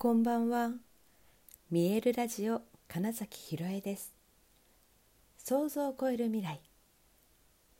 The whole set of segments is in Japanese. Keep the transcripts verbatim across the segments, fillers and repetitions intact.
こんばんは。見えるラジオ金崎ひろえです。想像を超える未来。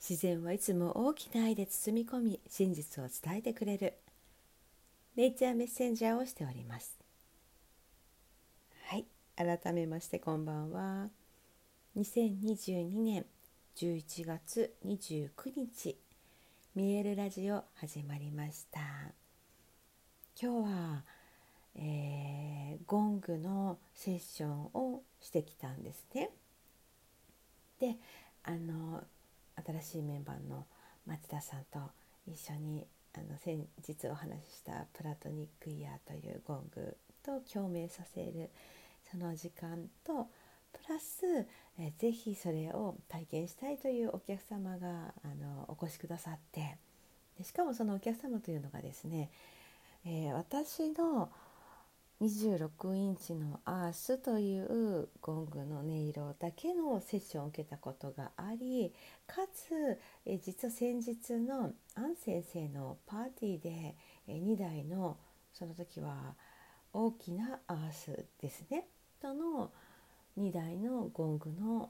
自然はいつも大きな愛で包み込み、真実を伝えてくれるネイチャーメッセンジャーをしております。はい、改めましてこんばんは。にせんにじゅうにねんじゅういちがつにじゅうくにち、見えるラジオ始まりました。今日はえー、ゴングのセッションをしてきたんですね。で、あの新しいメンバーの町田さんと一緒にあの先日お話ししたプラトニックイヤーというゴングと共鳴させるその時間とプラス、えー、ぜひそれを体験したいというお客様があのお越しくださって、でしかもそのお客様というのがですね、えー、私のにじゅうろくインチのアースというゴングの音色だけのセッションを受けたことがあり、かつえ実は先日のアン先生のパーティーでえにだいの、その時は大きなアースですねとのにだいのゴングの、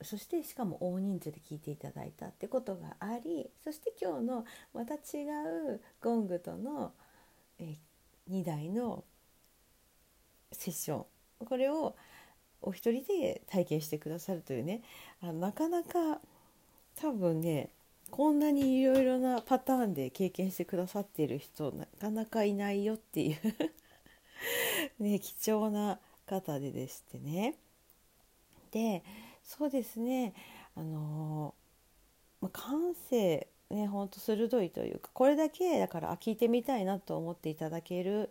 そしてしかも大人数で聴いていただいたってことがあり、そして今日のまた違うゴングとのえにだいのセッション、これをお一人で体験してくださるというね、あのなかなか多分ね、こんなにいろいろなパターンで経験してくださっている人なかなかいないよっていうね、貴重な方ででしてね。で、そうですね、あのまあ、感性ね、本当鋭いというか、これだけだから聞いてみたいなと思っていただけるっ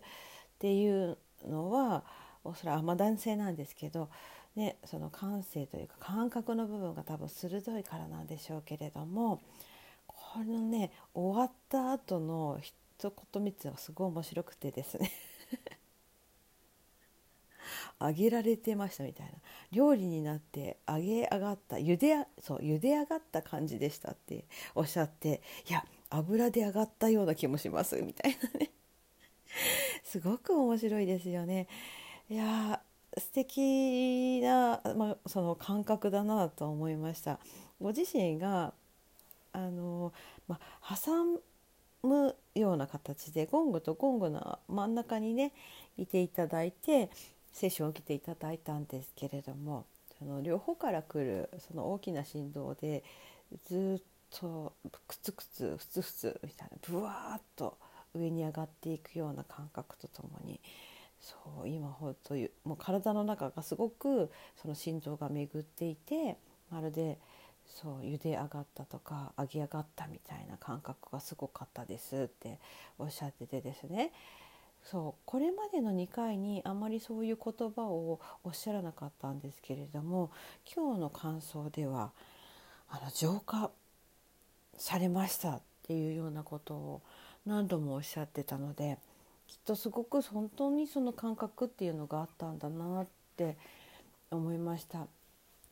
ていうのは、おそらく男性なんですけど、ね、その感性というか感覚の部分が多分鋭いからなんでしょうけれども、このね終わった後の一言三つがすごい面白くてですね揚げられてましたみたいな、料理になって揚げ上がった茹でそう茹で上がった感じでしたっておっしゃって、いや油で揚がったような気もしますみたいなねすごく面白いですよね。いや素敵な、まあ、その感覚だなと思いました。ご自身があの、まあ、挟むような形でゴングとゴングの真ん中にねいていただいてセッションを受けていただいたんですけれども、その両方から来るその大きな振動でずっとくつくつふつふつみたいな、ブワーッと上に上がっていくような感覚とともに、そう今ほんというもう体の中がすごくその心臓が巡っていて、まるでそう茹で上がったとか揚げ上がったみたいな感覚がすごかったですっておっしゃっててですね、そうこれまでのにかいにあまりそういう言葉をおっしゃらなかったんですけれども、今日の感想ではあの浄化されましたっていうようなことを何度もおっしゃってたので、きっとすごく本当にその感覚っていうのがあったんだなって思いました。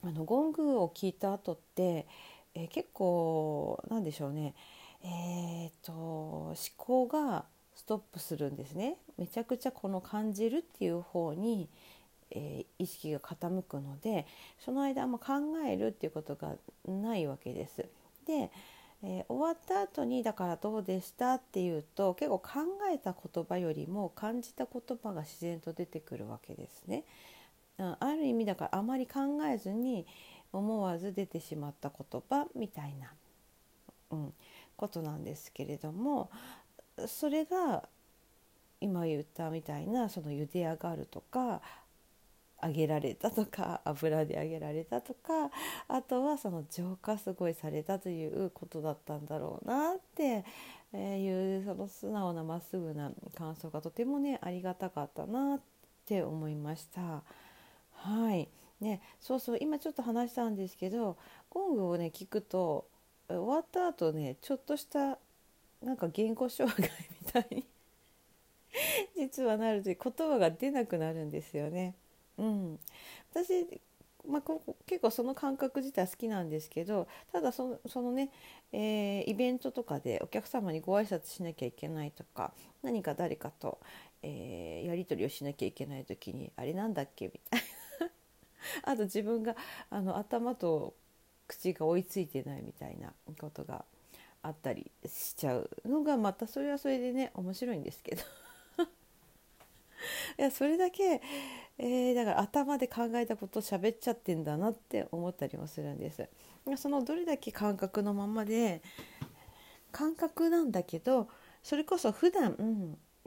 あのゴングを聞いた後って、えー、結構なんでしょうね、えー、と思考がストップするんですね。めちゃくちゃこの感じるっていう方に、えー、意識が傾くので、その間あんま考えるっていうことがないわけです。でえー、終わった後にだからどうでしたっていうと、結構考えた言葉よりも感じた言葉が自然と出てくるわけですね。ある意味だからあまり考えずに思わず出てしまった言葉みたいな、うん、ことなんですけれども、それが今言ったみたいなその茹で上がるとか揚げられたとか油で揚げられたとか、あとはその浄化すごいされたということだったんだろうなっていう、その素直なまっすぐな感想がとてもねありがたかったなって思いました。はいね、そうそう今ちょっと話したんですけど、ゴングをね聞くと終わった後ね、ちょっとしたなんか言語障害みたいに実はなるという、言葉が出なくなるんですよね。うん、私、まあ、こ結構その感覚自体好きなんですけど、ただその、そのね、えー、イベントとかでお客様にご挨拶しなきゃいけないとか、何か誰かと、えー、やり取りをしなきゃいけないときにあれなんだっけみたいなあと自分があの頭と口が追いついてないみたいなことがあったりしちゃうのがまたそれはそれでね面白いんですけどいやそれだけ、えー、だから頭で考えたことを喋っちゃってんだなって思ったりもするんです。そのどれだけ感覚のままで感覚なんだけどそれこそ普段、う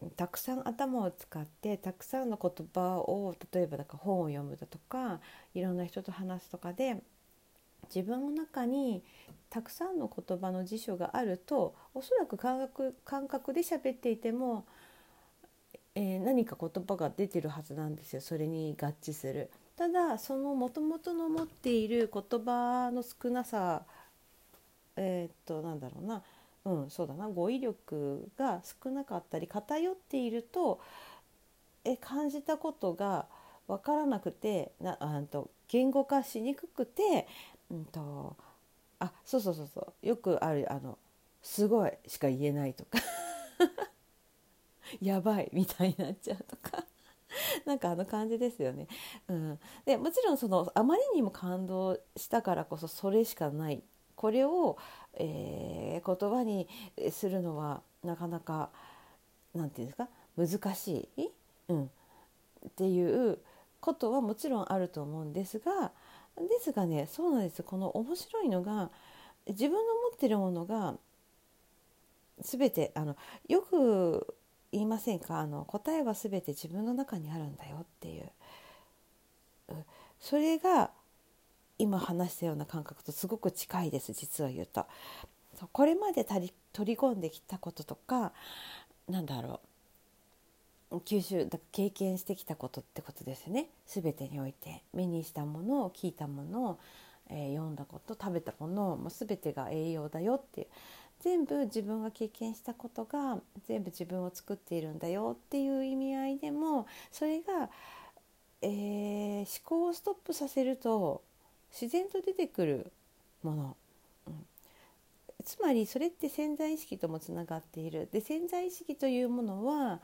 ん、たくさん頭を使ってたくさんの言葉を例えばだから本を読むだとかいろんな人と話すとかで自分の中にたくさんの言葉の辞書があるとおそらく感覚、感覚で喋っていても、えー、何か言葉が出てるはずなんですよ。それに合致する。ただその元々の持っている言葉の少なさ、えー、っとなんだろうな、うん、そうだな、語彙力が少なかったり偏っていると、え感じたことが分からなくてなあと言語化しにくくて、うんとあそうそうそうそうよくあるあのすごいしか言えないとかやばいみたいになっちゃうとかなんかあの感じですよね、うん、でもちろんそのあまりにも感動したからこそそれしかないこれを、えー、言葉にするのはなかなかなんていうんですか難しい、うん、っていうことはもちろんあると思うんですがですがねそうなんです。この面白いのが自分の持っているものが全てあのよく言いませんかあの答えは全て自分の中にあるんだよっていうそれが今話したような感覚とすごく近いです。実は言うとこれまで取り込んできたこととかなんだろう吸収だ経験してきたことってことですね。全てにおいて目にしたものを聞いたものを、えー、読んだこと食べたものもう全てが栄養だよっていう全部自分が経験したことが全部自分を作っているんだよっていう意味合いでもそれが、えー、思考をストップさせると自然と出てくるもの、うん、つまりそれって潜在意識ともつながっている。で潜在意識というものは、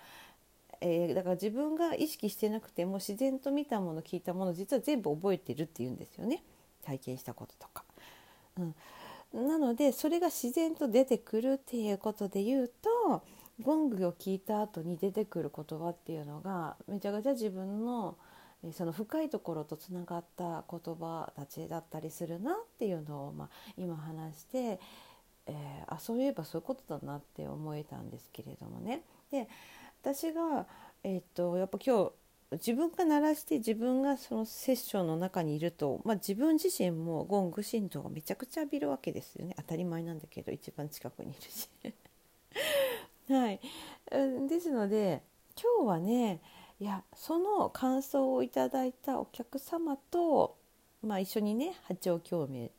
えー、だから自分が意識してなくても自然と見たもの聞いたもの実は全部覚えてるっていうんですよね。体験したこととか、うんなのでそれが自然と出てくるっていうことでいうとゴングを聞いた後に出てくる言葉っていうのがめちゃくちゃ自分のその深いところとつながった言葉たちだったりするなっていうのを、まあ、今話して、えー、あそういえばそういうことだなって思えたんですけれどもね。で私が、えー、っとやっぱ今日自分が鳴らして自分がそのセッションの中にいると、まあ、自分自身もゴング振動がめちゃくちゃ浴びるわけですよね。当たり前なんだけど一番近くにいるし、はい、ですので今日はねいやその感想をいただいたお客様と、まあ、一緒にね波長共鳴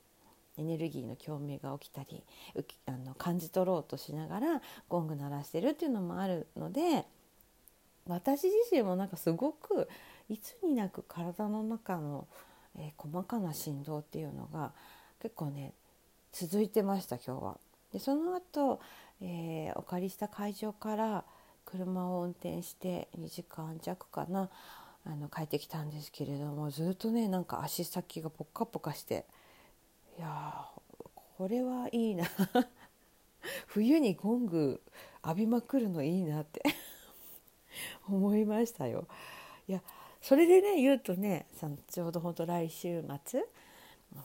エネルギーの共鳴が起きたりあの感じ取ろうとしながらゴング鳴らしてるっていうのもあるので私自身もなんかすごくいつになく体の中の、えー、細かな振動っていうのが結構ね続いてました今日は。でその後、えー、お借りした会場から車を運転してにじかんじゃくかなあの帰ってきたんですけれどもずっとねなんか足先がポカポカしていやこれはいいな冬にゴング浴びまくるのいいなって思いましたよ。いやそれでね言うとねちょうど本当来週末、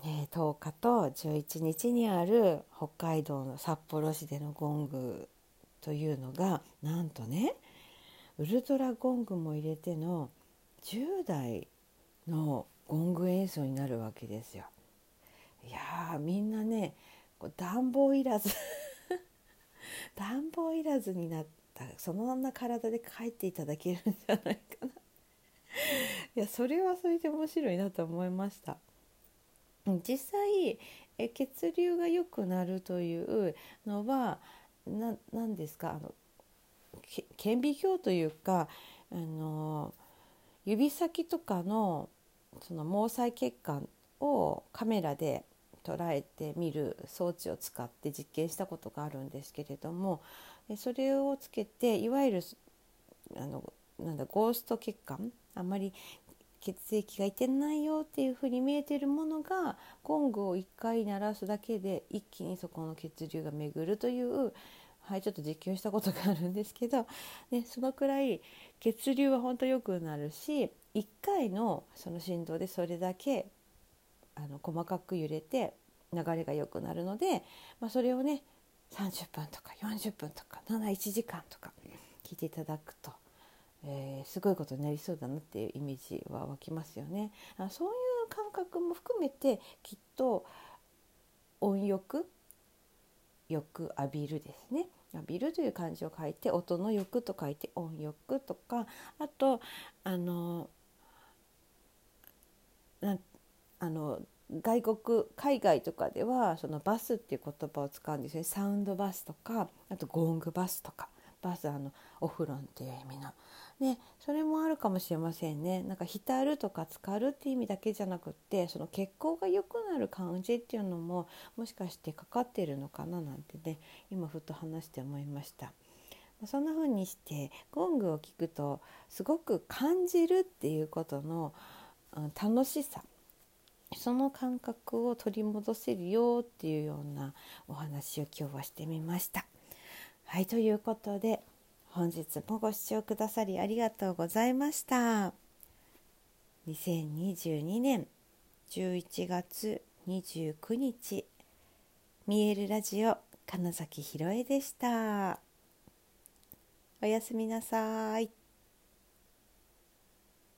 ね、とおかとじゅういちにちにある北海道の札幌市でのゴングというのがなんとねウルトラゴングも入れてのじゅうだいのゴング演奏になるわけですよ。いやみんなね暖房いらず暖房いらずになってそのまま体で帰っていただけるんじゃないかな。いやそれはそれで面白いなと思いました。実際え血流が良くなるというのはな何ですかあの顕微鏡というかあの指先とかのその毛細血管をカメラで捉えてみる装置を使って実験したことがあるんですけれどもそれをつけていわゆるあのなんだゴースト血管、あんまり血液がいってないよっていうふうに見えているものがゴングをいっかい鳴らすだけで一気にそこの血流が巡るという、はい、ちょっと実験したことがあるんですけど、ね、そのくらい血流は本当に良くなるし、いっかいのその振動でそれだけあの細かく揺れて流れが良くなるので、まあ、それをねさんじゅっぷんとかよんじゅっぷんとかななじゅういちじかんとか聞いていただくと、えー、すごいことになりそうだなっていうイメージは湧きますよね。あ、そういう感覚も含めてきっと音浴、浴浴びるですね、浴びるという漢字を書いて音の浴と書いて音浴とか、あとあのなあの外国海外とかではそのバスっていう言葉を使うんですね。サウンドバスとか、あとゴングバスとか、バスあのお風呂っていう意味の、ね、それもあるかもしれませんね。なんか浸るとか浸かるっていう意味だけじゃなくって、その血行が良くなる感じっていうのももしかしてかかっているのかななんてね、今ふと話して思いました。そんな風にしてゴングを聞くとすごく感じるっていうことの、うん、楽しさ、その感覚を取り戻せるよっていうようなお話を今日はしてみました。はい、ということで本日もご視聴くださりありがとうございました。にせんにじゅうにねんじゅういちがつにじゅうくにち、見えるラジオ金崎ひろえでした。おやすみなさい。